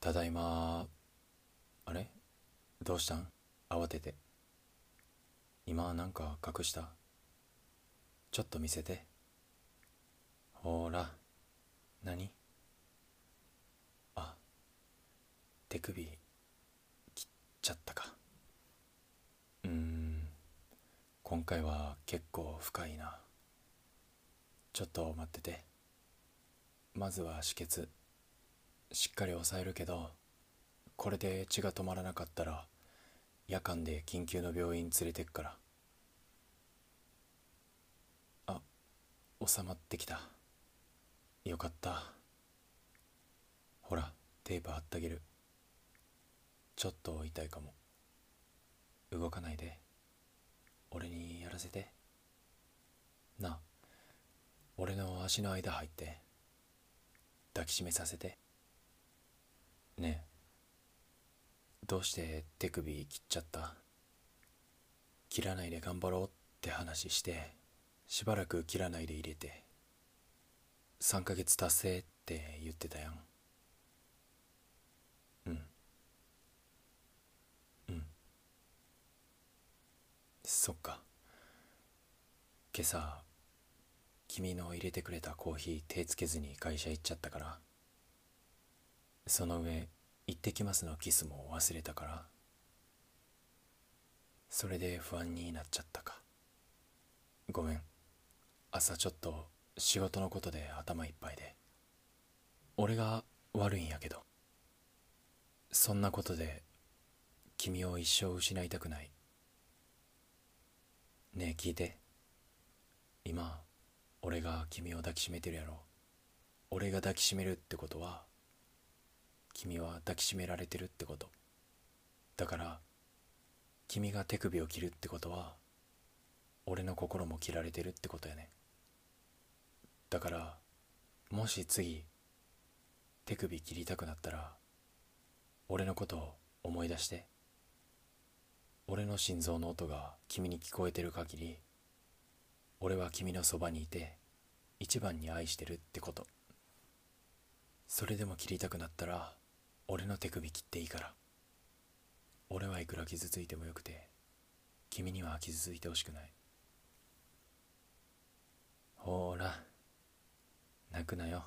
ただいま。あれ？どうしたん？慌てて。今なんか隠した？ちょっと見せて。ほら。何？あ、手首切っちゃったか。今回は結構深いな。ちょっと待ってて。まずは止血。しっかり押さえるけど、これで血が止まらなかったら夜間で緊急の病院連れてくから。あ、収まってきた。よかった。ほら、テープ貼ってあげる。ちょっと痛いかも。動かないで。俺にやらせてな。あ、俺の足の間入って抱きしめさせて。ねえ、どうして手首切っちゃった？切らないで頑張ろうって話して、しばらく切らないで入れて、3ヶ月達成って言ってたやん。うん、そっか。今朝君の入れてくれたコーヒー手つけずに会社行っちゃったから、その上行ってきますのキスも忘れたから、それで不安になっちゃったか。ごめん、朝ちょっと仕事のことで頭いっぱいで。俺が悪いんやけど。そんなことで君を一生失いたくない。ねえ聞いて。今俺が君を抱きしめてるやろ。俺が抱きしめるってことは君は抱きしめられてるってこと。だから君が手首を切るってことは俺の心も切られてるってことやね。だからもし次手首切りたくなったら俺のことを思い出して。俺の心臓の音が君に聞こえてる限り、俺は君のそばにいて一番に愛してるってこと。それでも切りたくなったら俺の手首切っていいから。俺はいくら傷ついてもよくて、君には傷ついてほしくない。ほーら、泣くなよ。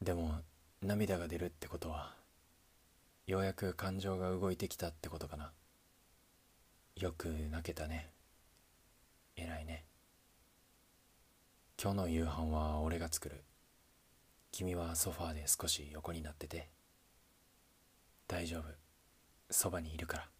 でも涙が出るってことはようやく感情が動いてきたってことかな。よく泣けたね。偉いね。今日の夕飯は俺が作る。君はソファーで少し横になってて。大丈夫、そばにいるから。